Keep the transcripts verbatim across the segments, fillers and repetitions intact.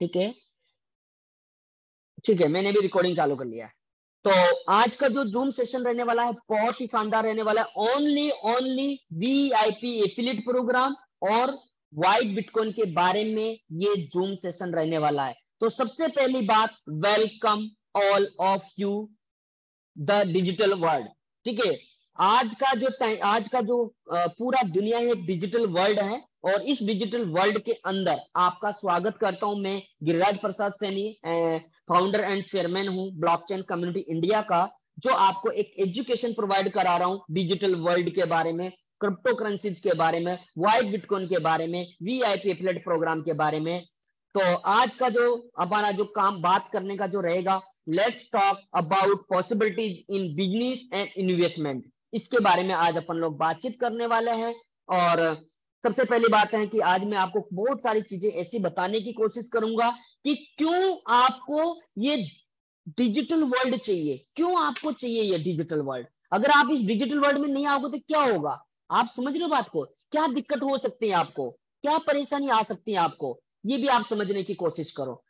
ठीक है ठीक है, मैंने भी रिकॉर्डिंग चालू कर लिया है। तो आज का जो जूम सेशन रहने वाला है बहुत ही शानदार रहने वाला है। Only only VIP affiliate program और व्हाइट बिटकॉइन के बारे में ये जूम सेशन रहने वाला है। तो सबसे पहली बात, welcome all of you the digital world. ठीक है, आज का जो आज का जो पूरा दुनिया है डिजिटल वर्ल्ड है, और इस डिजिटल वर्ल्ड के अंदर आपका स्वागत करता हूं। मैं Giriraj Prasad Saini, founder and chairman हूं ब्लॉकचेन कम्युनिटी इंडिया का, जो आपको एक एजुकेशन प्रोवाइड करा रहा हूं डिजिटल वर्ल्ड के बारे में, क्रिप्टो करेंसीज के बारे में, व्हाइट बिटकॉइन के बारे में, वीआईपी एफिलिएट प्रोग्राम के बारे में। तो आज का जो हमारा जो काम बात करने का जो रहेगा, let's talk about possibilities in business and investment, इसके बारे में आज अपन लोग बातचीत करने वाले हैं। और सबसे पहली बात है कि आज मैं आपको बहुत सारी चीजें ऐसी बताने की कोशिश करूंगा कि क्यों आपको ये डिजिटल वर्ल्ड चाहिए, क्यों आपको चाहिए ये डिजिटल वर्ल्ड। अगर आप इस डिजिटल वर्ल्ड में नहीं आओगे तो क्या होगा, आप समझ रहे हो बात को, क्या दिक्कत हो सकती है आपको, क्या परेशानी आ सकती है आपको, ये भी आप समझने की कोशिश करो।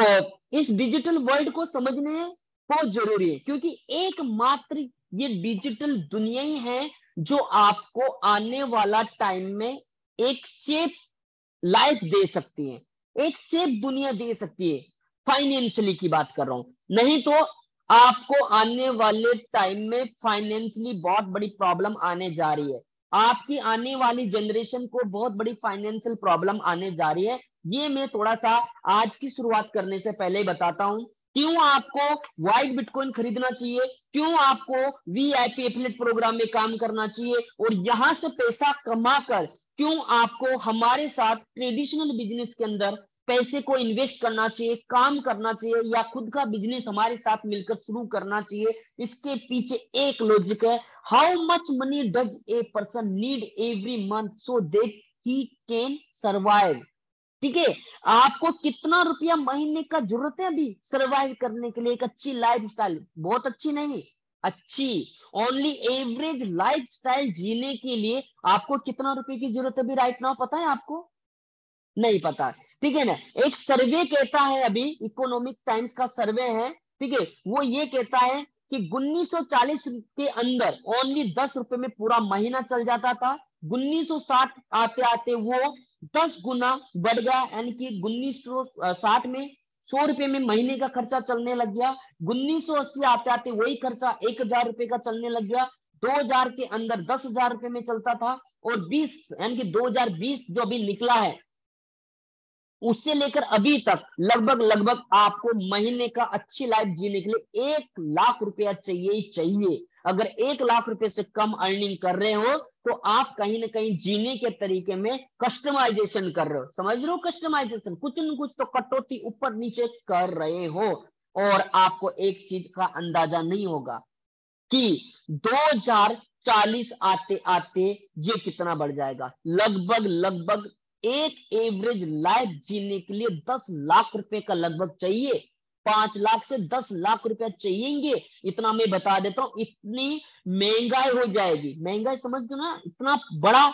तो इस डिजिटल वर्ल्ड को समझने बहुत जरूरी है, क्योंकि एकमात्र ये डिजिटल दुनिया ही है जो आपको आने वाला टाइम में एक सेफ लाइफ दे सकती है, एक सेफ दुनिया दे सकती है, फाइनेंशियली की बात कर रहा हूं। नहीं तो आपको आने वाले टाइम में फाइनेंशियली बहुत बड़ी प्रॉब्लम आने जा रही है, आपकी आने वाली जनरेशन को बहुत बड़ी फाइनेंशियल प्रॉब्लम आने जा रही है। ये मैं थोड़ा सा आज की शुरुआत करने से पहले ही बताता हूं क्यों आपको व्हाइट बिटकॉइन खरीदना चाहिए, क्यों आपको वीआईपी एफिलिएट प्रोग्राम में काम करना चाहिए, और यहां से पैसा कमाकर क्यों आपको हमारे साथ ट्रेडिशनल बिजनेस के अंदर पैसे को इन्वेस्ट करना चाहिए, काम करना चाहिए, या खुद का बिजनेस हमारे साथ मिलकर शुरू करना चाहिए। इसके पीछे एक लॉजिक है, how much money does a person need every month so that he can survive. ठीक है, आपको कितना रुपया महीने का जरूरत है अभी सर्वाइव करने के लिए, एक अच्छी लाइफ स्टाइल, बहुत अच्छी नहीं, अच्छी ओनली एवरेज लाइफ स्टाइल जीने के लिए आपको कितना रुपये की जरूरत है अभी राइट नाउ, पता है आपको, नहीं पता, ठीक है ना। एक सर्वे कहता है, अभी इकोनॉमिक टाइम्स का सर्वे है, ठीक है, वो ये कहता है कि उन्नीस सौ चालीस के अंदर ओनली दस रुपए में पूरा महीना चल जाता था, उन्नीस सौ साठ आते आते वो दस गुना बढ़ गया, यानी कि उन्नीस सौ साठ में सौ रुपए में महीने का खर्चा चलने लग गया, उन्नीस सौ अस्सी आते आते वही खर्चा एक हजार रुपए का चलने लग गया, दो हजार के अंदर दस हजार रुपए में चलता था, और बीस यानी कि दो हजार बीस जो अभी निकला है उससे लेकर अभी तक लगभग लगभग आपको महीने का अच्छी लाइफ जीने के लिए एक लाख रुपया चाहिए चाहिए। अगर एक लाख रुपए से कम अर्निंग कर रहे हो तो आप कहीं ना कहीं जीने के तरीके में कस्टमाइजेशन कर रहे हो, समझ रहे हो, कस्टमाइजेशन, कुछ न कुछ तो कटौती ऊपर नीचे कर रहे हो, और आपको एक चीज का अंदाजा नहीं होगा कि दो हजार चालीस आते आते ये कितना बढ़ जाएगा। लगभग लगभग एक एवरेज लाइफ जीने के लिए दस लाख रुपए का लगभग चाहिए, पांच लाख से दस लाख रुपया चाहिएंगे, इतना मैं बता देता हूं, इतनी महंगाई हो जाएगी। महंगाई समझ दो ना, इतना बड़ा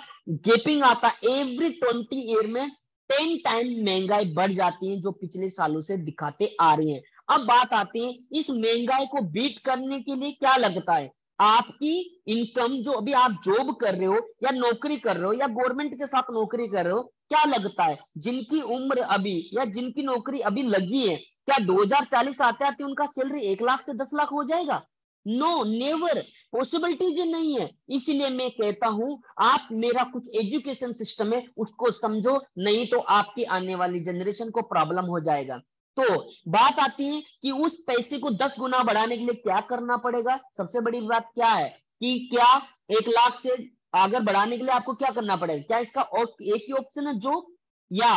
गैपिंग आता है, एवरी ट्वेंटी ईयर में टेन टाइम महंगाई बढ़ जाती है जो पिछले सालों से दिखाते आ रही है। अब बात आती है इस महंगाई को बीट करने के लिए क्या लगता है, आपकी इनकम जो अभी आप जॉब कर रहे हो या नौकरी कर रहे हो या गवर्नमेंट के साथ नौकरी कर रहे हो, क्या लगता है जिनकी उम्र अभी या जिनकी नौकरी अभी लगी है, क्या दो हजार चालीस आते आते उनका सैलरी एक लाख से दस लाख हो जाएगा? नो, नेवर, पॉसिबिलिटीज नहीं है। इसीलिए मैं कहता हूं आप मेरा कुछ एजुकेशन सिस्टम है उसको समझो, नहीं तो आपकी आने वाली जनरेशन को प्रॉब्लम हो जाएगा। तो बात आती है कि उस पैसे को दस गुना बढ़ाने के लिए क्या करना पड़ेगा। सबसे बड़ी बात क्या है कि क्या एक लाख से आगे बढ़ाने के लिए आपको क्या करना पड़ेगा, क्या इसका एक ही ऑप्शन है जॉब, या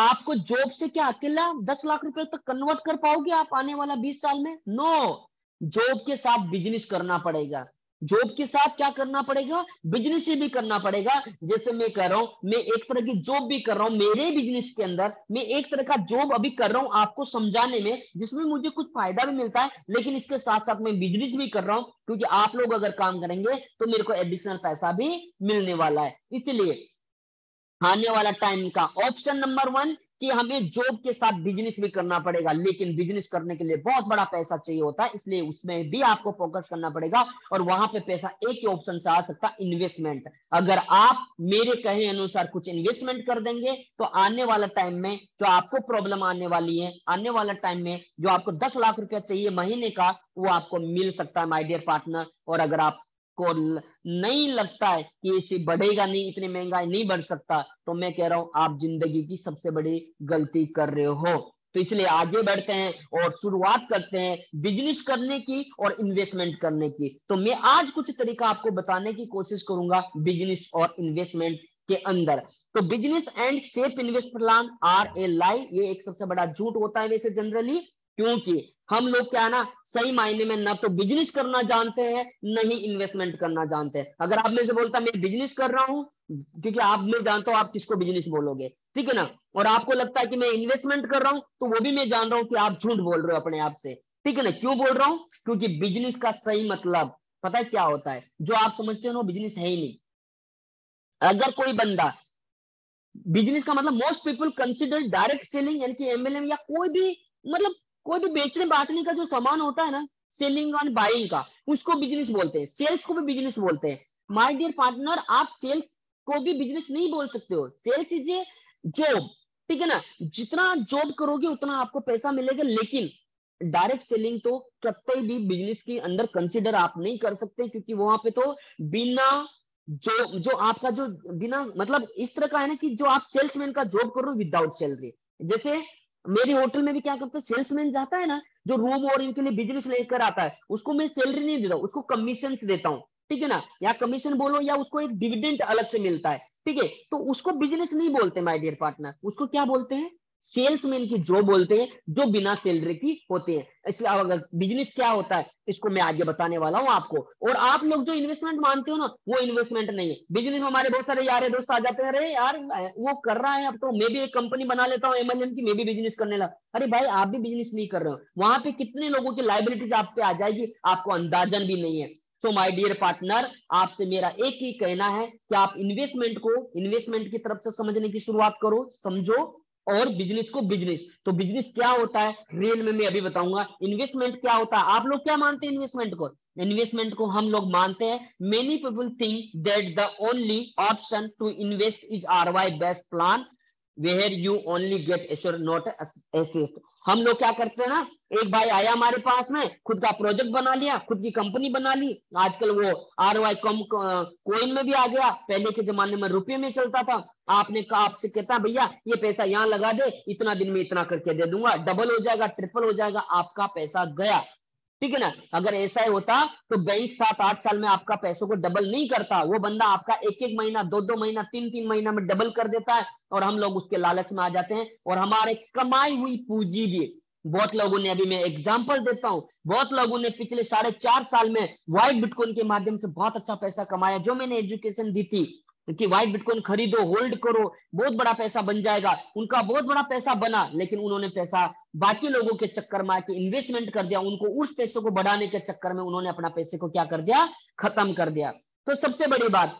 आपको जॉब से क्या अकेला दस लाख रुपए तक कन्वर्ट कर पाओगे आप आने वाला बीस साल में? नो, जॉब के साथ बिजनेस करना पड़ेगा, जॉब के साथ क्या करना पड़ेगा, बिजनेस भी करना पड़ेगा। जैसे मैं कर रहा हूं, मैं एक तरह की जॉब भी कर रहा हूं मेरे बिजनेस के अंदर, मैं एक तरह का जॉब अभी कर रहा हूं आपको समझाने में, जिसमें मुझे कुछ फायदा भी मिलता है, लेकिन इसके साथ साथ मैं बिजनेस भी कर रहा हूं, क्योंकि आप लोग अगर काम करेंगे तो मेरे को एडिशनल पैसा भी मिलने वाला है। इसलिए आने वाला टाइम का ऑप्शन नंबर वन, कि हमें जॉब के साथ बिजनेस भी करना पड़ेगा, लेकिन बिजनेस करने के लिए बहुत बड़ा पैसा चाहिए होता है, इसलिए उसमें भी आपको फोकस करना पड़ेगा और वहां पे पैसा एक ही ऑप्शन से आ सकता है, इन्वेस्टमेंट। अगर आप मेरे कहे अनुसार कुछ इन्वेस्टमेंट कर देंगे तो आने वाला टाइम में जो आपको प्रॉब्लम आने वाली है, आने वाला टाइम में जो आपको दस लाख रुपया चाहिए महीने का, वो आपको मिल सकता है माय डियर पार्टनर। और अगर आप को नहीं लगता है कि इसे बढ़ेगा नहीं, इतनी महंगाई नहीं बढ़ सकता, तो मैं कह रहा हूं आप जिंदगी की सबसे बड़ी गलती कर रहे हो। तो इसलिए आगे बढ़ते हैं और शुरुआत करते हैं बिजनेस करने की और इन्वेस्टमेंट करने की। तो मैं आज कुछ तरीका आपको बताने की कोशिश करूंगा बिजनेस और इन्वेस्टमेंट के अंदर। तो business and safe invest plan are a lie, ये एक सबसे बड़ा झूठ होता है वैसे जनरली, क्योंकि हम लोग क्या है ना, सही मायने में ना तो बिजनेस करना जानते हैं ना ही इन्वेस्टमेंट करना जानते हैं। अगर आप मेरे से बोलता मैं बिजनेस कर रहा हूं, क्योंकि आप मैं जानता हूं आप किसको बिजनेस बोलोगे, ठीक है ना, और आपको लगता है कि मैं इन्वेस्टमेंट कर रहा हूं, तो वो भी मैं जान रहा हूं कि आप झूठ बोल रहे हो अपने आप से, ठीक है ना। क्यों बोल रहा हूं? क्योंकि बिजनेस का सही मतलब पता है क्या होता है, जो आप समझते हो ना बिजनेस है ही नहीं। अगर कोई बंदा बिजनेस का मतलब, most people consider direct selling यानी कि एमएलएम या कोई भी मतलब कोई भी बेचने बांटने का जो सामान होता है ना, सेलिंग और बाइंग का, उसको बिजनेस बोलते हैं, सेल्स को भी बिजनेस बोलते हैं। माय डियर पार्टनर, आप सेल्स को भी बिजनेस नहीं बोल सकते हो, सेल्स इज ए जॉब, ठीक है ना। जितना जॉब करोगे उतना आपको पैसा मिलेगा, लेकिन डायरेक्ट सेलिंग तो कतई भी बिजनेस के अंदर कंसिडर आप नहीं कर सकते, क्योंकि वहां पे तो बिना जो जो आपका जो बिना मतलब इस तरह का है ना कि जो आप सेल्समैन का जॉब करो विदाउट सैलरी। जैसे मेरे होटल में भी क्या करते हैं, सेल्समैन जाता है ना, जो रूम और इनके लिए बिजनेस लेकर आता है, उसको मैं सैलरी नहीं देता हूं, उसको कमीशन देता हूँ, ठीक है ना, या कमीशन बोलो या उसको एक डिविडेंड अलग से मिलता है, ठीक है। तो उसको बिजनेस नहीं बोलते माय डियर पार्टनर, उसको क्या बोलते हैं, सेल्समैन की जॉब बोलते हैं, जो बिना सैलरी की होती है। इसलिए अगर बिजनेस क्या होता है इसको मैं आगे बताने वाला हूँ आपको। और आप लोग जो इन्वेस्टमेंट मानते हो ना, वो इन्वेस्टमेंट नहीं है। बिजनेस में हमारे बहुत सारे यार है, दोस्त आ जाते हैं, अरे यार वो कर रहा है, अब तो मैं भी एक कंपनी बना लेता हूँ एमएलएम की, मैं भी बिजनेस करने लगा। अरे भाई, आप भी बिजनेस नहीं कर रहे हो, वहां पे कितने लोगों की लाइबिलिटीज आप पे आ जाएगी, आपको अंदाजन भी नहीं है। सो माय डियर पार्टनर, आपसे मेरा एक ही कहना है कि आप इन्वेस्टमेंट को इन्वेस्टमेंट की तरफ से समझने की शुरुआत करो, समझो, और बिजनेस को बिजनेस। तो बिजनेस क्या होता है रियल में मैं अभी बताऊंगा। इन्वेस्टमेंट क्या होता है, आप लोग क्या मानते हैं इन्वेस्टमेंट को? इन्वेस्टमेंट को हम लोग मानते हैं, many people think that the only option to invest is RY based plan where you only get assure not asset. हम लोग क्या करते हैं ना, एक भाई आया हमारे पास में, खुद का प्रोजेक्ट बना लिया, खुद की कंपनी बना ली, आजकल वो आरवाई कम कोइन में भी आ गया, पहले के जमाने में रुपये में चलता था। आपने कहा, आपसे कहता भैया ये पैसा यहाँ लगा दे, इतना दिन में इतना करके दे दूंगा, डबल हो जाएगा, ट्रिपल हो जाएगा, आपका पैसा गया, ठीक है ना। अगर ऐसा ही होता तो बैंक सात आठ साल में आपका पैसों को डबल नहीं करता, वो बंदा आपका एक एक महीना, दो दो महीना, तीन तीन महीना में डबल कर देता है, और हम लोग उसके लालच में आ जाते हैं और हमारे कमाई हुई पूंजी भी। बहुत लोगों ने, अभी मैं एग्जांपल देता हूं, बहुत लोगों ने पिछले साढ़े चार साल में व्हाइट बिटकॉइन के माध्यम से बहुत अच्छा पैसा कमाया, जो मैंने एजुकेशन दी थी कि व्हाइट बिटकॉइन खरीदो, होल्ड करो, बहुत बड़ा पैसा बन जाएगा, उनका बहुत बड़ा पैसा बना। लेकिन उन्होंने पैसा बाकी लोगों के चक्कर में आके इन्वेस्टमेंट कर दिया, उनको उस पैसे को बढ़ाने के चक्कर में उन्होंने अपना पैसे को क्या कर दिया, खत्म कर दिया। तो सबसे बड़ी बात,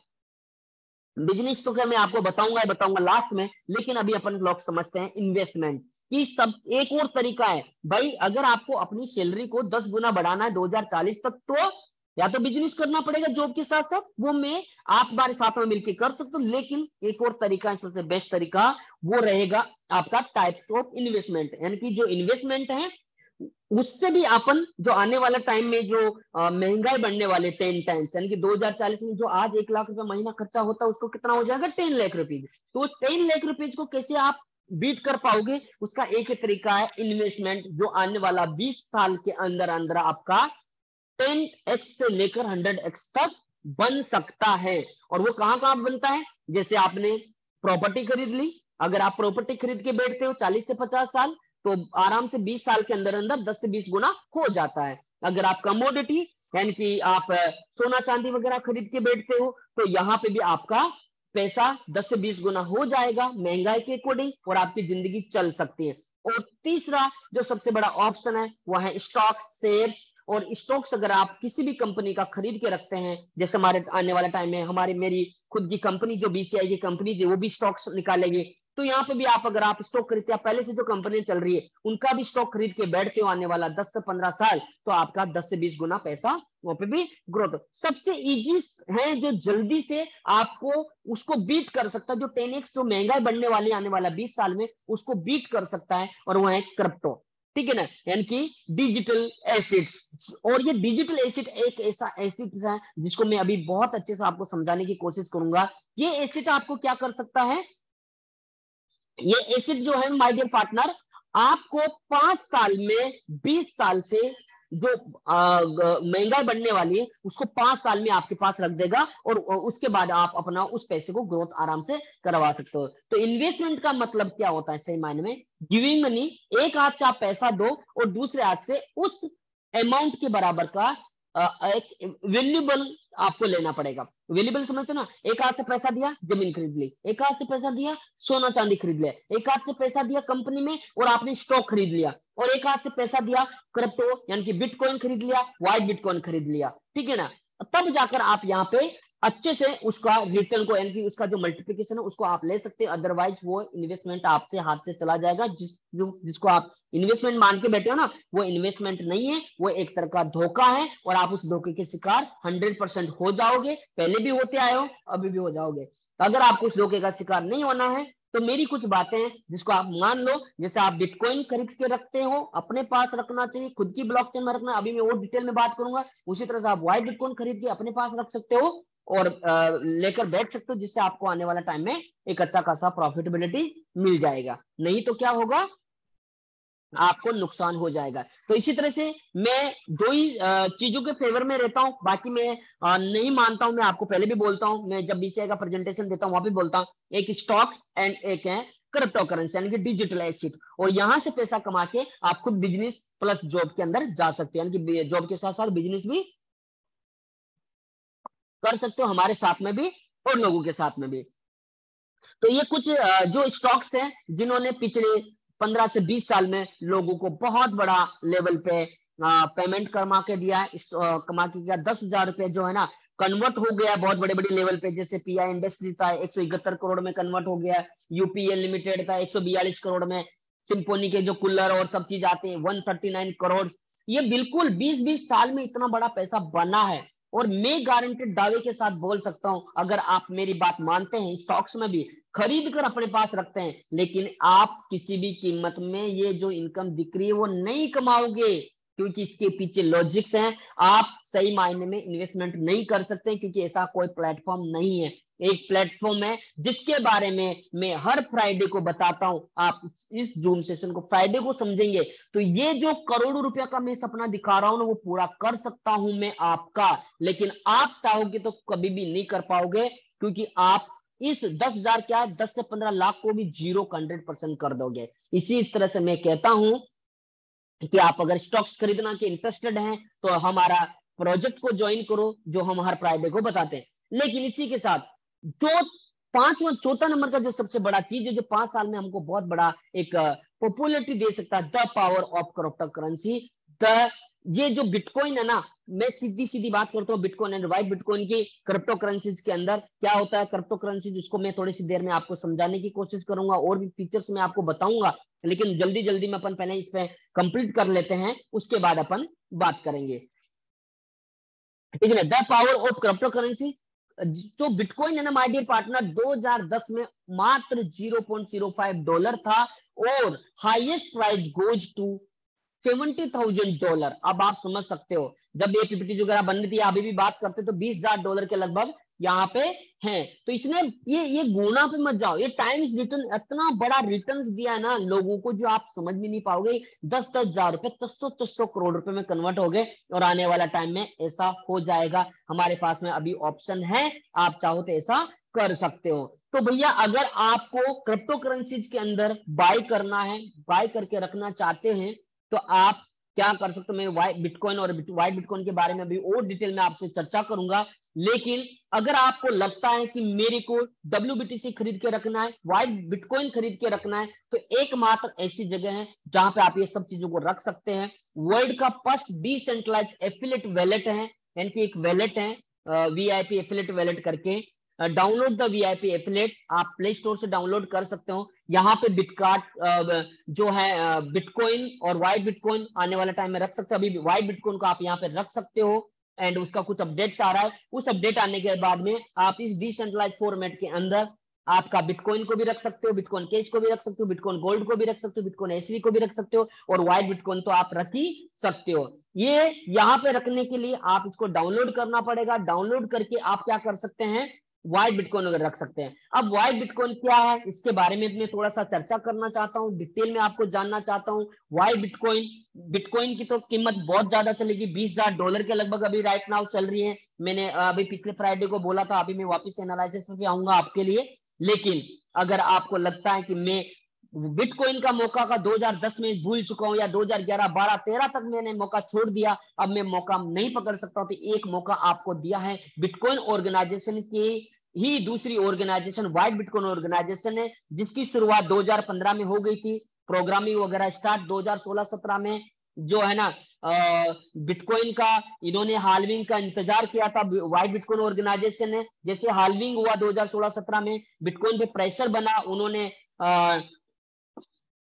बिजनेस तो क्या मैं आपको बताऊंगा ही बताऊंगा लास्ट में, लेकिन अभी अपन लोग समझते हैं इन्वेस्टमेंट कि सब एक और तरीका है। भाई, अगर आपको अपनी सैलरी को दस गुना बढ़ाना है दो हजार चालीस तक, तो या तो बिजनेस करना पड़ेगा जॉब के साथ साथ, वो मैं आप हमारे साथ में मिलकर कर सकते हो, लेकिन एक और तरीका है सबसे बेस्ट तरीका, वो रहेगा आपका टाइप्स ऑफ इन्वेस्टमेंट, यानी कि जो इन्वेस्टमेंट है उससे भी अपन जो आने वाला टाइम में जो महंगाई बढ़ने वाले टेन टाइम्स, यानी कि दो हजार चालीस में जो आज एक लाख रुपए महीना खर्चा होता है उसको कितना हो जाएगा, टेन लाख रुपीज। तो टेन लाख रुपीज को कैसे आप बीट कर पाओगे, उसका एक ही तरीका है इन्वेस्टमेंट, जो आने वाला बीस साल के अंदर अंदर आपका टेन एक्स से लेकर हंड्रेड एक्स तक बन सकता है। और वो कहाँ कहाँ बनता है, जैसे आपने प्रॉपर्टी खरीद ली, अगर आप प्रॉपर्टी खरीद के बैठते हो चालीस से पचास साल, तो आराम से बीस साल के अंदर अंदर दस से बीस गुना हो जाता है। अगर आप कमोडिटी यानी कि आप सोना चांदी वगैरह खरीद के बैठते हो, तो यहाँ पे भी आपका पैसा दस से बीस गुना हो जाएगा महंगाई के अकॉर्डिंग, और आपकी जिंदगी चल सकती है। और तीसरा जो सबसे बड़ा ऑप्शन है वह है स्टॉक, शेयर्स। और स्टॉक्स अगर आप किसी भी कंपनी का खरीद के रखते हैं, जैसे हमारे आने वाला टाइम है, हमारी मेरी खुद की कंपनी जो बीसीआई की कंपनी है वो भी स्टॉक्स निकालेगी, तो यहाँ पे भी आप अगर आप स्टॉक खरीदते हैं, पहले से जो कंपनियां चल रही है उनका भी स्टॉक खरीद के बैठते हो आने वाला दस से पंद्रह साल, तो आपका दस से बीस गुना पैसा वहां पे भी ग्रोथ। सबसे इजी है जो जल्दी से आपको उसको बीट कर सकता है, जो टेन एक्स जो महंगाई बढ़ने वाली आने वाला बीस साल में उसको बीट कर सकता है, और वह है क्रिप्टो, ठीक है ना, यानी कि डिजिटल एसेट्स। और ये डिजिटल एसेट एक ऐसा एसेट है जिसको मैं अभी बहुत अच्छे से आपको समझाने की कोशिश करूंगा। ये एसेट आपको क्या कर सकता है, ये एसेट जो है माय डियर पार्टनर, आपको पांच साल में बीस साल से जो महंगाई बढ़ने वाली है उसको पांच साल में आपके पास रख देगा, और उसके बाद आप अपना उस पैसे को ग्रोथ आराम से करवा सकते हो। तो इन्वेस्टमेंट का मतलब क्या होता है सही मायने में, गिविंग मनी, एक हाथ से आप पैसा दो और दूसरे हाथ से उस अमाउंट के बराबर का एक वैल्यूएबल आपको लेना पड़ेगा। वैल्यूएबल समझते ना, एक हाथ से पैसा दिया जमीन खरीद ली, एक हाथ से पैसा दिया सोना चांदी खरीद लिया, एक हाथ से पैसा दिया कंपनी में और आपने स्टॉक खरीद लिया, और एक हाथ से पैसा दिया क्रिप्टो यानी कि बिटकॉइन खरीद लिया, व्हाइट बिटकॉइन खरीद लिया, ठीक है ना। तब जाकर आप यहाँ पे अच्छे से उसका रिटर्न को यानी कि उसका जो मल्टीप्लीकेशन है उसको आप ले सकते हैं, अदरवाइज वो इन्वेस्टमेंट आपसे हाथ से चला जाएगा। जिस जो जिसको आप इन्वेस्टमेंट मान के बैठे हो ना, वो इन्वेस्टमेंट नहीं है, वो एक तरह का धोखा है, और आप उस धोखे के शिकार हंड्रेड परसेंट हो जाओगे, पहले भी होते आए हो अभी भी हो जाओगे। अगर आपको उस धोखे का शिकार नहीं होना है तो मेरी कुछ बातें हैं जिसको आप मान लो। जैसे आप बिटकॉइन खरीद के रखते हो, अपने पास रखना चाहिए, खुद की ब्लॉकचेन में रखना, अभी मैं और डिटेल में बात करूंगा। उसी तरह से आप व्हाइट बिटकॉइन खरीद के अपने पास रख सकते हो और लेकर बैठ सकते हो, जिससे आपको आने वाला टाइम में एक अच्छा खासा प्रॉफिटेबिलिटी मिल जाएगा। नहीं तो क्या होगा, आपको नुकसान हो जाएगा। तो इसी तरह से मैं दो ही चीजों के फेवर में रहता हूं, बाकी मैं नहीं मानता हूं। मैं आपको पहले भी बोलता हूं, मैं जब बीसीआई का प्रेजेंटेशन देता हूं वहां भी बोलता हूं, एक स्टॉक्स एंड एक है क्रिप्टो करेंसी यानी कि डिजिटल एसेट, और यहां से पैसा कमा के आप खुद बिजनेस प्लस जॉब के अंदर जा सकते हैं, यानी कि जॉब के साथ साथ बिजनेस भी कर सकते हो, हमारे साथ में भी और लोगों के साथ में भी। तो ये कुछ जो स्टॉक्स हैं जिन्होंने पिछले पंद्रह से बीस साल में लोगों को बहुत बड़ा लेवल पे पेमेंट कमा के दिया है, कमा के दिया। दस हजार रुपए जो है ना कन्वर्ट हो गया बहुत बड़े बड़े लेवल पे, जैसे पीआई इंडस्ट्री था एक सौ इकहत्तर करोड़ में कन्वर्ट हो गया, यूपीएल लिमिटेड था एक सौ बयालीस करोड़ में, सिम्पोनी के जो कूलर और सब चीज आते हैं वन थर्टी नाइन करोड़। ये बिल्कुल बीस बीस साल में इतना बड़ा पैसा बना है, और मैं गारंटेड दावे के साथ बोल सकता हूं, अगर आप मेरी बात मानते हैं, स्टॉक्स में भी खरीद कर अपने पास रखते हैं, लेकिन आप किसी भी कीमत में ये जो इनकम दिख रही है वो नहीं कमाओगे, क्योंकि इसके पीछे लॉजिक्स हैं। आप सही मायने में इन्वेस्टमेंट नहीं कर सकते क्योंकि ऐसा कोई प्लेटफॉर्म नहीं है। एक प्लेटफॉर्म है जिसके बारे में मैं हर फ्राइडे को बताता हूं, आप इस जूम सेशन को फ्राइडे को समझेंगे तो ये जो करोड़ों रुपया का मैं सपना दिखा रहा हूं ना, वो पूरा कर सकता हूं मैं आपका, लेकिन आप चाहोगे तो कभी भी नहीं कर पाओगे, क्योंकि आप इस दस हजार क्या दस से पंद्रह लाख को भी जीरो हंड्रेड परसेंट कर दोगे। इसी तरह से मैं कहता हूं कि आप अगर स्टॉक्स खरीदना के इंटरेस्टेड हैं तो हमारा प्रोजेक्ट को ज्वाइन करो, जो हम हर फ्राइडे को बताते हैं। लेकिन इसी के साथ जो पांचवा चौथा नंबर का जो सबसे बड़ा चीज है, जो पांच साल में हमको बहुत बड़ा एक पॉपुलैरिटी दे सकता है, the power of crypto currency. The ये जो बिटकॉइन है ना, मैं सीधी सीधी बात करता हूँ बिटकॉइन एंड व्हाइट बिटकॉइन की क्रिप्टो करेंसीज के अंदर क्या होता है। क्रिप्टो करेंसी जिसको मैं थोड़ी सी देर में आपको समझाने की कोशिश करूंगा और भी फीचर्स में आपको बताऊंगा, लेकिन जल्दी जल्दी में अपन पहले इस पे कंप्लीट कर लेते हैं, उसके बाद अपन बात करेंगे, ठीक है ना। The power of crypto currency, जो बिटकॉइन है ना माय डियर पार्टनर, दो हजार दस में मात्र zero point zero five dollar था और highest price goes to seventy thousand dollar. अब आप समझ सकते हो, जब ये पीपीटी वगैरह बन रही थी अभी भी बात करते तो बीस हजार डॉलर के लगभग यहाँ पे है। तो इसने ये ये गुना पे मत जाओ, ये टाइम्स रिटर्न इतना बड़ा रिटर्न्स दिया है ना लोगों को, जो आप समझ भी नहीं पाओगे। दस दस हजार रुपए छसौ छसौ करोड़ रुपए में कन्वर्ट हो गए, और आने वाला टाइम में ऐसा हो जाएगा। हमारे पास में अभी ऑप्शन है, आप चाहो तो ऐसा कर सकते हो। तो भैया अगर आपको क्रिप्टो करेंसीज के अंदर बाय करना है, बाय करके रखना चाहते हैं, तो आप क्या कर सकते हो। मैं व्हाइट बिटकॉइन और व्हाइट बिटकॉइन के बारे में अभी और डिटेल में आपसे चर्चा करूंगा, लेकिन अगर आपको लगता है कि मेरे को डब्ल्यू बी टी सी खरीद के रखना है, व्हाइट बिटकॉइन खरीद के रखना है, तो एकमात्र ऐसी जगह है जहां पे आप ये सब चीजों को रख सकते हैं। वर्ल्ड का फर्स्ट डिसेंट्रलाइज्ड एफिलेट वैलेट है, यानी कि एक वैलेट है V I P affiliate wallet करके, डाउनलोड द वीआईपी एफिलेट, आप प्ले स्टोर से डाउनलोड कर सकते हो। यहाँ पे बिटकार्ट जो है बिटकॉइन और वाइट बिटकॉइन आने वाला टाइम में रख सकते हो। अभी वाइट बिटकॉइन को आप यहाँ पे रख सकते हो एंड उसका कुछ अपडेट्स आ रहा है, उस अपडेट आने के बाद में आप इस डिसेंट्रलाइज फॉर्मेट के अंदर आपका बिटकॉइन को भी रख सकते हो, बिटकॉइन कैश को भी रख सकते हो, बिटकॉइन गोल्ड को भी रख सकते हो, बिटकॉइन एसवी को भी रख सकते हो और वाइट बिटकॉइन तो आप रख ही सकते हो। ये यहाँ पे रखने के लिए आप इसको डाउनलोड करना पड़ेगा। डाउनलोड करके आप क्या कर सकते हैं, वाइट बिटकॉइन अगर रख सकते हैं। अब वाइट बिटकॉइन क्या है इसके बारे में मैं थोड़ा सा चर्चा करना चाहता हूँ, डिटेल में आपको जानना चाहता हूँ। वाइट बिटकॉइन, बिटकॉइन की तो कीमत बहुत ज्यादा चलेगी, बीस हजार डॉलर के लगभग अभी राइट नाउ चल रही है। मैंने अभी पिछले फ्राइडे को बोला था, अभी मैं वापिस एनालिसिस में भी आऊंगा आपके लिए। लेकिन अगर आपको लगता है कि मैं बिटकॉइन का मौका का दो हज़ार दस में भूल चुका हूं या दो हज़ार ग्यारह, बारह, तेरह तक मैंने मौका छोड़ दिया, अब मैं मौका नहीं पकड़ सकता हूं, तो एक मौका आपको दिया है बिटकॉइन ऑर्गेनाइजेशन की ही दूसरी ऑर्गेनाइजेशन व्हाइट बिटकॉइन ऑर्गेनाइजेशन है, जिसकी शुरुआत दो हज़ार पंद्रह में हो गई थी। प्रोग्रामिंग वगैरह स्टार्ट दो हज़ार सोलह सत्रह में जो है ना बिटकॉइन का इन्होंने हाल्विंग का इंतजार किया था। वाइट बिटकॉइन ऑर्गेनाइजेशन ने जैसे हाल्विंग हुआ दो हज़ार सोलह सत्रह में, बिटकॉइन पे प्रेशर बना, उन्होंने आ,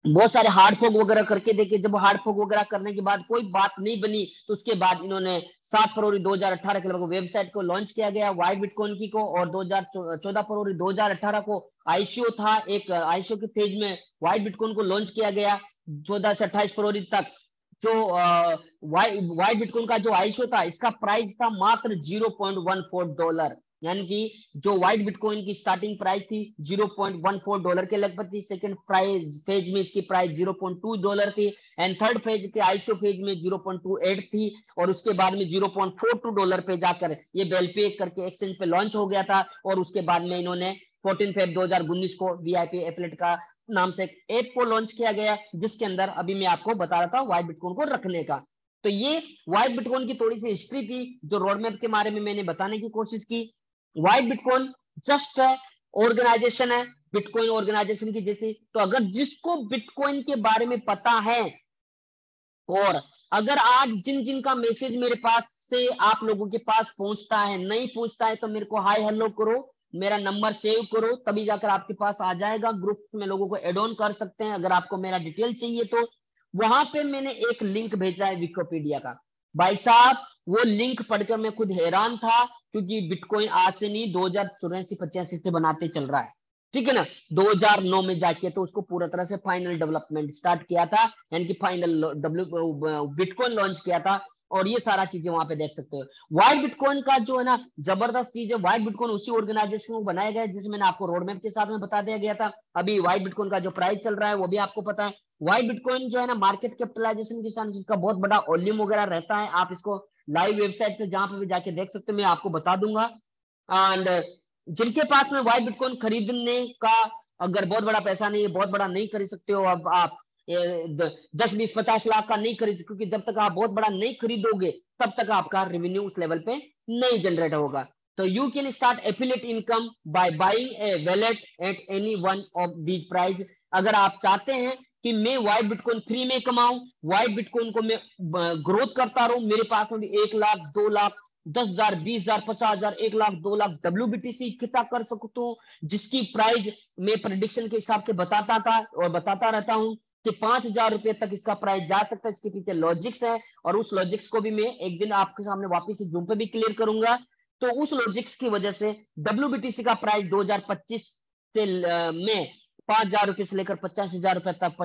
बहुत सारे हार्ड फोक वगैरह करके देखे। जब हार्ड फोक वगैरह करने के बाद कोई बात नहीं बनी तो उसके बाद इन्होंने सात फरवरी दो हज़ार अठारह के लगभग वेबसाइट को लॉन्च किया गया वाइट बिटकॉइन की को, और चौदह फरवरी दो हज़ार अठारह को आईसीओ था, एक आईसीओ के फेज में वाइट बिटकॉइन को लॉन्च किया गया। चौदह से अट्ठाईस फरवरी तक जो वाइट वाइट बिटकॉइन का जो आईसीओ था इसका प्राइस था मात्र zero point one four dollar, यानी कि जो वाइट बिटकॉइन की स्टार्टिंग प्राइस थी zero point one four dollar के लगभग थी। सेकंड प्राइस फेज में इसकी price zero point two dollar थी एंड थर्ड फेज के आईसीओ फेज में जीरो पॉइंट टू एट थी और उसके बाद में zero point four two dollar पे जाकर ये बेलपे करके एक्सचेंज पे लॉन्च हो गया था। और उसके बाद में इन्होंने चौदह फरवरी दो हज़ार उन्नीस को वीआईपी एफिलेट का नाम से एक ऐप को लॉन्च किया गया, जिसके अंदर अभी मैं आपको बता रहा था वाइट बिटकॉइन को रखने का। तो ये वाइट बिटकॉइन की थोड़ी सी हिस्ट्री थी जो रोडमैप के बारे में मैंने बताने की कोशिश की। वाइट बिटकॉइन जस्ट ऑर्गेनाइजेशन है बिटकॉइन ऑर्गेनाइजेशन की जैसी। तो अगर जिसको बिटकॉइन के बारे में पता है और अगर आज जिन जिन का मैसेज मेरे पास से आप लोगों के पास पहुंचता है, नहीं पहुंचता है तो मेरे को हाय हेलो करो, मेरा नंबर सेव करो, तभी जाकर आपके पास आ जाएगा। ग्रुप में लोगों को एड ऑन कर सकते हैं। अगर आपको मेरा डिटेल चाहिए तो वहां पे मैंने एक लिंक भेजा है विकिपीडिया का। भाई साहब वो लिंक पढ़कर मैं खुद हैरान था, क्योंकि बिटकॉइन आज से नहीं दो हजार चौरासी पचासी से बनाते चल रहा है, ठीक है ना। दो हज़ार नौ में जाके तो उसको पूरा तरह से फाइनल डेवलपमेंट स्टार्ट किया था, यानी कि फाइनल बिटकॉइन लॉन्च किया था और ये सारा चीजें वहां पे देख सकते हो। व्हाइट बिटकॉइन का जो है ना जबरदस्त चीज है, व्हाइट बिटकॉइन उसी ऑर्गेनाइजेशन को बनाया गया है जिसमें मैंने आपको रोडमैप के साथ में बता दिया गया था। अभी व्हाइट बिटकॉइन का जो प्राइस चल रहा है वो भी आपको पता है। व्हाइट बिटकॉइन जो है ना मार्केट कैपिटलाइजेशन के साथ जिसका बहुत बड़ा वॉल्यूम वगैरह रहता है, आप इसको लाइव वेबसाइट से जहां पे भी जाके देख सकते हो, मैं आपको बता दूंगा। एंड जिनके पास में व्हाइट बिटकॉइन खरीदने का अगर बहुत बड़ा पैसा नहीं है, बहुत बड़ा नहीं खरीद सकते हो, अब आप दस बीस पचास लाख का नहीं खरीद, क्योंकि जब तक आप बहुत बड़ा नहीं खरीदोगे तब तक आपका रेवेन्यू उस लेवल पे नहीं जनरेट होगा। तो you can start affiliate income by buying a wallet at any one of these price. अगर आप चाहते हैं कि मैं वाइट बिटकॉइन फ्री में कमाऊं, वाइट बिटकॉइन को मैं ग्रोथ करता रहूं, मेरे पास में भी एक लाख दो लाख दस हजार बीस हजार पचास हजार एक लाख दो lakh W B T C इकट्ठा कर सकता हूं, जिसकी प्राइस मैं प्रेडिक्शन के हिसाब से बताता था और बताता रहता हूं कि पांच हजार रुपए तक इसका प्राइस जा सकता है। इसके पीछे लॉजिक्स है और उस लॉजिक्स को भी मैं एक दिन आपके सामने वापस जूम पे भी क्लियर करूंगा। तो उस लॉजिक्स की वजह से डब्ल्यूबीटीसी का प्राइस दो हज़ार पच्चीस से में पांच हजार रुपए से लेकर पचास हजार रुपए तक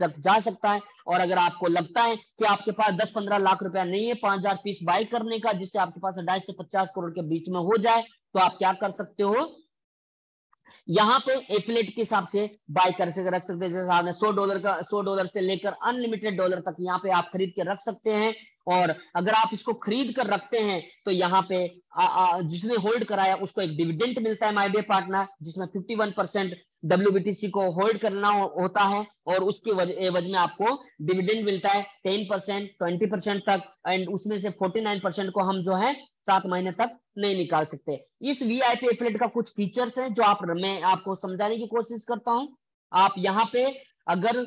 तक जा सकता है। और अगर आपको लगता है कि आपके पास दस पंद्रह लाख रुपया नहीं है पांच हजार पीस बाय करने का, जिससे आपके पास ढाई से पचास करोड़ के बीच में हो जाए, तो आप क्या कर सकते हो, यहाँ पे एफिलेट के हिसाब से बाय कर सकते रख सकते हैं। जैसे आपने सौ डॉलर का सौ डॉलर से लेकर अनलिमिटेड डॉलर तक यहाँ पे आप खरीद के रख सकते हैं। और अगर आप इसको खरीद कर रखते हैं तो यहाँ पे आ, आ, जिसने होल्ड कराया उसको एक डिविडेंड मिलता है माय डियर पार्टनर, जिसमें फिफ्टी वन परसेंट डब्ल्यूबीटीसी को होल्ड करना हो, होता है और उसके एवज में आपको डिविडेंड मिलता है टेन परसेंट ट्वेंटी परसेंट तक। एंड उसमें से फोर्टी नाइन परसेंट को हम जो है सात महीने तक नहीं निकाल सकते। इस वीआईपी एफिलेट का कुछ फीचर्स हैं जो आप मैं आपको समझाने की कोशिश करता हूं। आप यहाँ पे अगर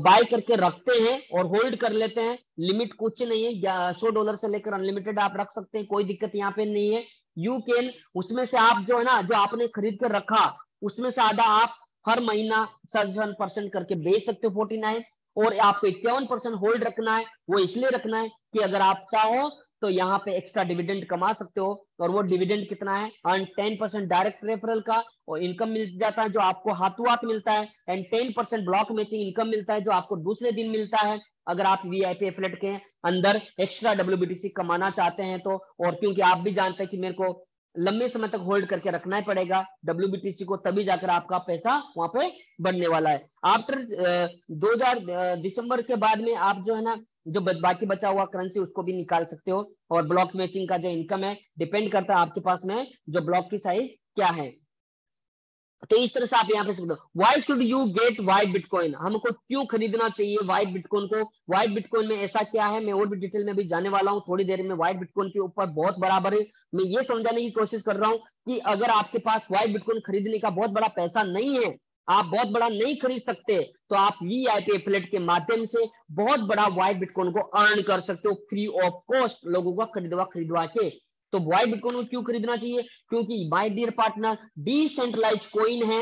बाय करके रखते हैं और होल्ड कर लेते हैं, लिमिट कुछ नहीं है, सौ डॉलर से लेकर अनलिमिटेड आप रख सकते हैं, कोई दिक्कत यहाँ पे नहीं है। यू कैन, उसमें से आप जो है ना जो आपने खरीद कर रखा उसमें से आधा आप हर महीना सेवन परसेंट करके बेच सकते हो फोर्टी नाइन, और आपको इक्यावन परसेंट होल्ड रखना है। वो इसलिए रखना है कि अगर आप चाहो तो यहाँ पे एक्स्ट्रा डिविडेंड कमा सकते हो, और वो डिविडेंड कितना है and ten percent direct referral का और इनकम मिल जाता है जो आपको हाथों हाथ मिलता है, and ten percent block matching income मिलता है जो आपको दूसरे दिन मिलता है अगर आप वीआईपी एफिलिएट के अंदर एक्स्ट्रा डब्ल्यूबीटीसी कमाना चाहते हैं तो। और क्योंकि आप भी जानते हैं कि मेरे को लंबे समय तक होल्ड करके रखना ही पड़ेगा डब्ल्यूबीटीसी को, तभी जाकर आपका पैसा वहां पे बढ़ने वाला है। आफ्टर दो हज़ार दिसंबर के बाद में आप जो है ना जो बाकी बचा हुआ करेंसी उसको भी निकाल सकते हो, और ब्लॉक मैचिंग का जो इनकम है डिपेंड करता है आपके पास में जो ब्लॉक की साइज क्या है। तो इस तरह से आप यहाँ पे सकते हो। Why should you get Y bitcoin, हमको क्यों खरीदना चाहिए वाई बिटकॉइन को, वाई बिटकॉइन में ऐसा क्या है, मैं और भी डिटेल में भी जाने वाला हूँ थोड़ी देर में। वाई बिटकॉइन के ऊपर बहुत बराबर है, मैं ये समझाने की कोशिश कर रहा हूँ कि अगर आपके पास वाई बिटकॉइन खरीदने का बहुत बड़ा पैसा नहीं है, आप बहुत बड़ा नहीं खरीद सकते, तो आप वीआईपी एफिलिएट के माध्यम से बहुत बड़ा वाई बिटकॉइन को अर्न कर सकते हो फ्री ऑफ कॉस्ट, लोगों को खरीदवा खरीदवा के। तो वाई बिटकॉइन को क्यों खरीदना चाहिए, क्योंकि my dear partner decentralise coin है,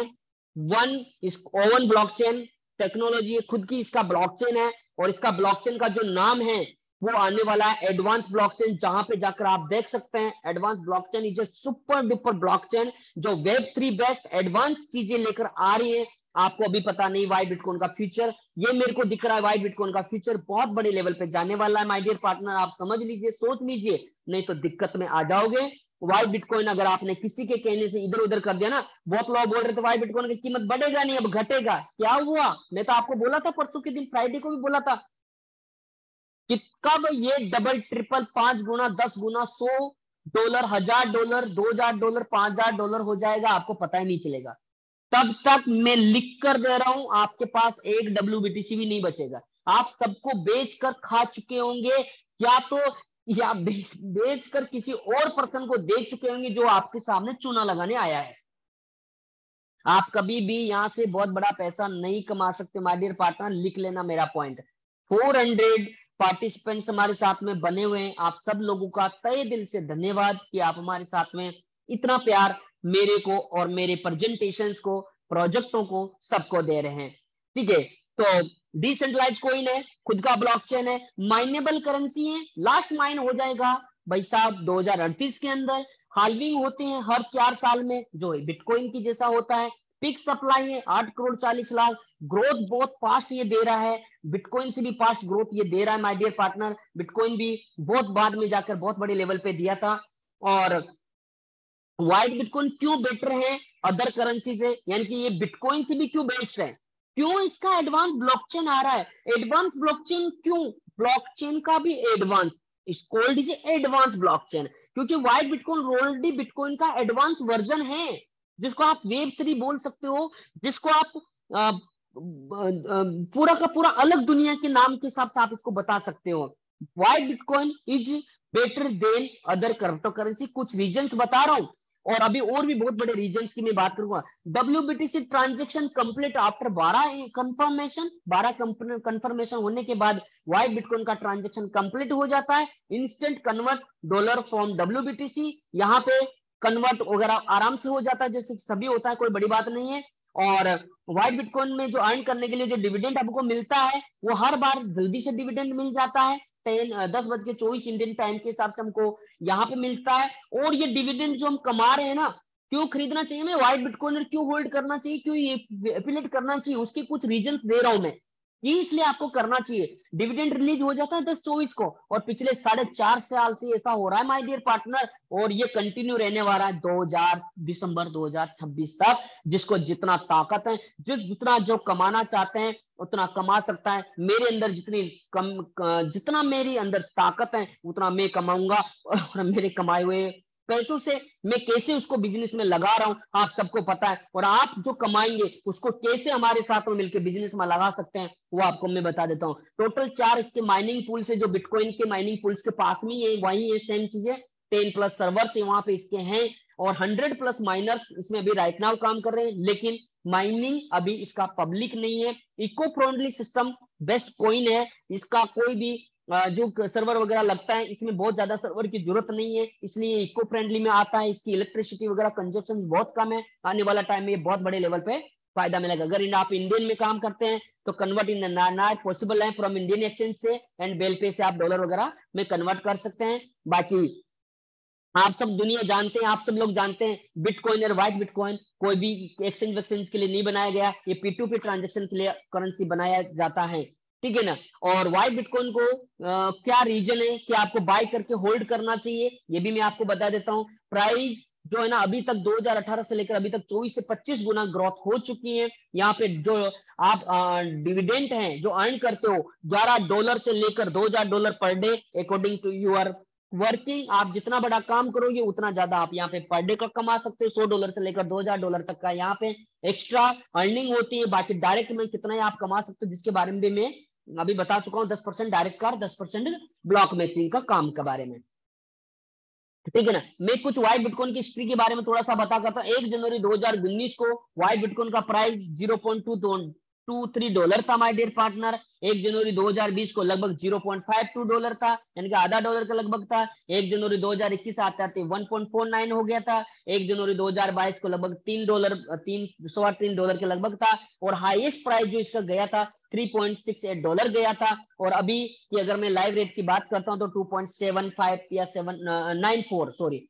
one is own blockchain technology है, खुद की इसका ब्लॉकचेन है, और इसका ब्लॉकचेन का जो नाम है वो आने वाला है एडवांस ब्लॉकचेन, जहां पे जाकर आप देख सकते हैं advance blockchain is super duper blockchain जो वेब थ्री बेस्ट एडवांस चीजें लेकर आ रही है। आपको अभी पता नहीं वाई बिटकॉइन का फ्यूचर, ये मेरे को दिख रहा है वाई बिटकॉइन का फ्यूचर बहुत बड़े लेवल पे जाने वाला है माय डियर पार्टनर, आप समझ लीजिए सोच लीजिए, नहीं तो दिक्कत में आ जाओगे। वाई बिटकॉइन अगर आपने किसी के कहने से इधर उधर कर दिया ना, बहुत लोग बोल रहे थे वाई बिटकॉइन की कीमत बढ़ेगा नहीं अब घटेगा, क्या हुआ? मैं तो आपको बोला था परसों के दिन, फ्राइडे को भी बोला था कि कब ये डबल ट्रिपल पांच गुना दस गुना सौ डॉलर हजार डॉलर दो हजार डॉलर पांच हजार डॉलर हो जाएगा, आपको पता ही नहीं चलेगा। तब तक मैं लिख कर दे रहा हूं आपके पास एक डब्ल्यूबीटीसी भी नहीं बचेगा, आप सबको बेचकर खा चुके होंगे, या तो या बेच, बेच कर किसी और पर्सन को दे चुके होंगे जो आपके सामने चूना लगाने आया है। आप कभी भी यहां से बहुत बड़ा पैसा नहीं कमा सकते माय डियर पार्टनर, लिख लेना मेरा पॉइंट। फोर हंड्रेड पार्टिसिपेंट्स हमारे साथ में बने हुए हैं, आप सब लोगों का तहे दिल से धन्यवाद कि आप हमारे साथ में इतना प्यार मेरे को और मेरे प्रेजेंटेशंस को प्रोजेक्टों को सबको दे रहे हैं, ठीक है। तो डिसेंट्रलाइज्ड कॉइन है, खुद का ब्लॉकचेन है, माइनेबल करेंसी है, लास्ट माइन हो जाएगा भाई साहब दो हज़ार अड़तीस के अंदर, हाल्विंग होते हैं हर चार साल में जो बिटकॉइन की जैसा होता है, पिक सप्लाई है आठ करोड़ चालीस लाख, ग्रोथ बहुत फास्ट ये दे रहा है, बिटकॉइन से भी फास्ट ग्रोथ ये दे रहा है माय डियर पार्टनर, बिटकॉइन भी बहुत बाद में जाकर बहुत बड़े लेवल पे दिया था। और व्हाइट बिटकॉइन क्यों बेटर है अदर करेंसी से, यानी कि ये बिटकॉइन से भी क्यों बेस्ट है, क्यों इसका एडवांस ब्लॉकचेन आ रहा है, एडवांस ब्लॉकचेन क्यों, ब्लॉकचेन का भी advance is called is advance blockchain, क्योंकि व्हाइट बिटकॉइन ऑलरेडी बिटकॉइन का एडवांस वर्जन है जिसको आप वेब थ्री बोल सकते हो, जिसको आप आ, पूरा का पूरा अलग दुनिया के नाम के हिसाब से आप इसको बता सकते हो। Why bitcoin is better than other crypto currency, कुछ रीजंस बता रहा हूँ और अभी और भी बहुत बड़े रीजंस की मैं बात करूंगा। डब्ल्यूबीटीसी ट्रांजैक्शन कंप्लीट आफ्टर बारह कंफर्मेशन, बारह कंफर्मेशन होने के बाद वाई बिटकॉइन का ट्रांजैक्शन कंप्लीट हो जाता है। Instant convert dollar from WBTC, यहाँ पे कन्वर्ट वगैरह आराम से हो जाता है जैसे सभी होता है, कोई बड़ी बात नहीं है। और व्हाइट बिटकॉइन में जो अर्न करने के लिए जो डिविडेंड आपको मिलता है वो हर बार जल्दी से डिविडेंड मिल जाता है, टेन दस बज के चौबीस इंडियन टाइम के हिसाब से हमको यहाँ पे मिलता है। और ये डिविडेंड जो हम कमा रहे हैं ना, क्यों खरीदना चाहिए मैं व्हाइट बिटकॉइन, क्यों होल्ड करना चाहिए, क्यों ये एफिलिएट करना चाहिए, उसके कुछ रीजन दे रहा हूं मैं, ये इसलिए आपको करना चाहिए। डिविडेंड रिलीज हो जाता है दस चौबीस को और पिछले साढ़े चार साल से ऐसा हो रहा है माय डियर पार्टनर, और ये कंटिन्यू रहने वाला है दो हज़ार दिसंबर दो हज़ार छब्बीस तक। जिसको जितना ताकत है, जिस जितना जो कमाना चाहते हैं उतना कमा सकता है। मेरे अंदर जितनी कम जितना मेरी अंदर ताकत है उतना मैं कमाऊंगा, और मेरे कमाए हुए पैसों से मैं कैसे उसको बिजनेस में लगा रहा हूं आप सबको पता है, और आप जो कमाएंगे उसको कैसे हमारे साथ में मिलकर बिजनेस में लगा सकते हैं वो आपको मैं बता देता हूं। टोटल चार इसके माइनिंग पूल से जो बिटकॉइन के माइनिंग पूल्स के पास में है, वही है सेम चीजें, टेन प्लस सर्वर से वहां पे इसके हैं, और हंड्रेड प्लस माइनर्स इसमें अभी राइट नाउ काम कर रहे हैं, लेकिन माइनिंग अभी इसका पब्लिक नहीं है। Eco friendly system best coin है, इसका कोई भी जो सर्वर वगैरह लगता है इसमें बहुत ज्यादा सर्वर की जरूरत नहीं है, इसलिए इको फ्रेंडली में आता है। इसकी इलेक्ट्रिसिटी वगैरह कंजप्शन बहुत कम है, आने वाला टाइम में ये बहुत बड़े लेवल पे फायदा मिलेगा। अगर आप इंडियन में काम करते हैं तो कन्वर्ट इन नाना पॉसिबल है फ्रॉम इंडियन एक्सचेंज से एंड बेल पे से आप डॉलर वगैरह में कन्वर्ट कर सकते हैं। बाकी आप सब दुनिया जानते हैं, आप सब लोग जानते हैं बिटकॉइन और व्हाइट बिटकॉइन कोई भी एक्सचेंज वेक्सचेंज के लिए नहीं बनाया गया, ये पी टू पी ट्रांजेक्शन के लिए करेंसी बनाया जाता है, ठीक है ना। और व्हाइट बिटकॉइन को आ, क्या रीजन है कि आपको बाय करके होल्ड करना चाहिए ये भी मैं आपको बता देता हूँ। प्राइस जो है ना अभी तक दो हज़ार अठारह से लेकर अभी तक चौबीस से पच्चीस गुना ग्रोथ हो चुकी है। यहाँ पे जो आप डिविडेंट हैं जो अर्न करते हो ग्यारह डॉलर से लेकर दो हज़ार dollar per day according to your working, आप जितना बड़ा काम करोगे उतना ज्यादा आप यहाँ पे पर डे का कमा सकते हो। सौ डॉलर से लेकर दो हज़ार डॉलर तक का यहाँ पे एक्स्ट्रा अर्निंग होती है। बाकी डायरेक्ट में कितना है आप कमा सकते हो जिसके बारे में मैं अभी बता चुका हूँ, दस परसेंट डायरेक्ट का, दस परसेंट ब्लॉक मैचिंग का काम के बारे में, ठीक है ना। मैं कुछ व्हाइट बिटकॉइन की हिस्ट्री के बारे में थोड़ा सा बता करता हूँ। एक जनवरी दो हज़ार उन्नीस को व्हाइट बिटकॉइन का price zero point two three dollar था माय डियर पार्टनर। एक जनवरी दो हज़ार बीस को लगभग zero point five two dollar था, यानी कि आधा डॉलर का लगभग था। एक जनवरी दो हज़ार इक्कीस आते आते वन पॉइंट फोर नाइन हो गया था। एक जनवरी दो हज़ार बाईस को लगभग तीन डॉलर तीन सवा तीन डॉलर के लगभग था, और हाईएस्ट प्राइस जो इसका गया था three point six eight dollar गया था। और अभी की अगर मैं लाइव रेट की बात करता हूँ तो टू पॉइंट सेवन फाइव या seven nine four sorry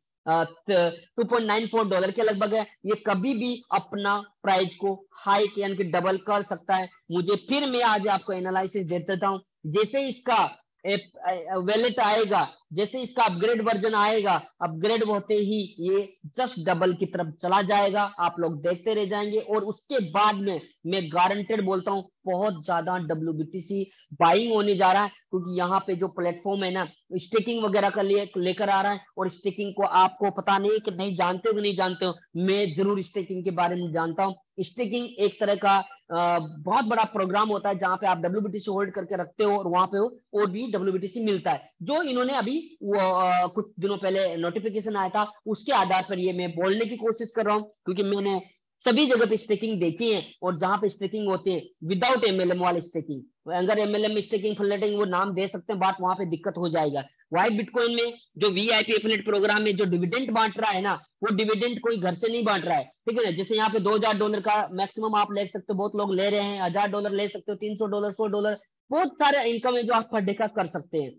two point nine four dollar के लगभग है। ये कभी भी अपना प्राइस को हाई यानी कि डबल कर सकता है। मुझे फिर मैं आज आपको एनालिसिस दे देता हूं। जैसे इसका वैलेट आएगा, जैसे इसका अपग्रेड वर्जन आएगा, अपग्रेड होते ही ये जस्ट डबल की तरफ चला जाएगा, आप लोग देखते रह जाएंगे। और उसके बाद में मैं गारंटेड बोलता हूँ बहुत ज्यादा W B T C buying होने जा रहा है, क्योंकि यहाँ पे जो प्लेटफॉर्म है ना स्टेकिंग वगैरह का लिए लेकर आ रहा है। और स्टेकिंग को आपको पता नहीं कि नहीं जानते हो कि नहीं जानते हो, मैं जरूर स्टेकिंग के बारे में जानता हूँ। स्टेकिंग एक तरह का आ, बहुत बड़ा प्रोग्राम होता है जहां पे आप W B T C hold करके रखते हो और वहां पे और भी डब्ल्यू बी टी सी मिलता है, जो इन्होंने अभी आ, कुछ दिनों पहले नोटिफिकेशन आया था उसके आधार पर ये मैं बोलने की कोशिश कर रहा हूँ, क्योंकि मैंने सभी जगह पे स्टेकिंग देखी है। और जहां पे स्टेकिंग होती है विदाउट एमएलएम वाली स्टेकिंग, अगर एमएलएम स्टेकिंग फ्लोटिंग वो नाम दे सकते हैं, बात वहां पे दिक्कत हो जाएगा। व्हाइट बिटकॉइन में जो वीआईपी एफिलिएट प्रोग्राम में जो डिविडेंड बांट रहा है ना, वो डिविडेंड कोई घर से नहीं बांट रहा है, ठीक है ना। जैसे यहाँ पे दो हज़ार डॉलर का मैक्सिमम आप ले सकते हो, बहुत लोग ले रहे हैं, हजार डॉलर ले सकते हो, तीन सौ डॉलर, सौ डॉलर, बहुत सारे इनकम है जो आप पर डे का कर सकते हैं,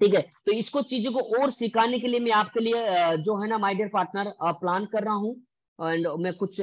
ठीक है। तो इसको चीजों को और सिखाने के लिए मैं आपके लिए जो है ना माय डियर पार्टनर प्लान कर रहा हूँ, एंड मैं कुछ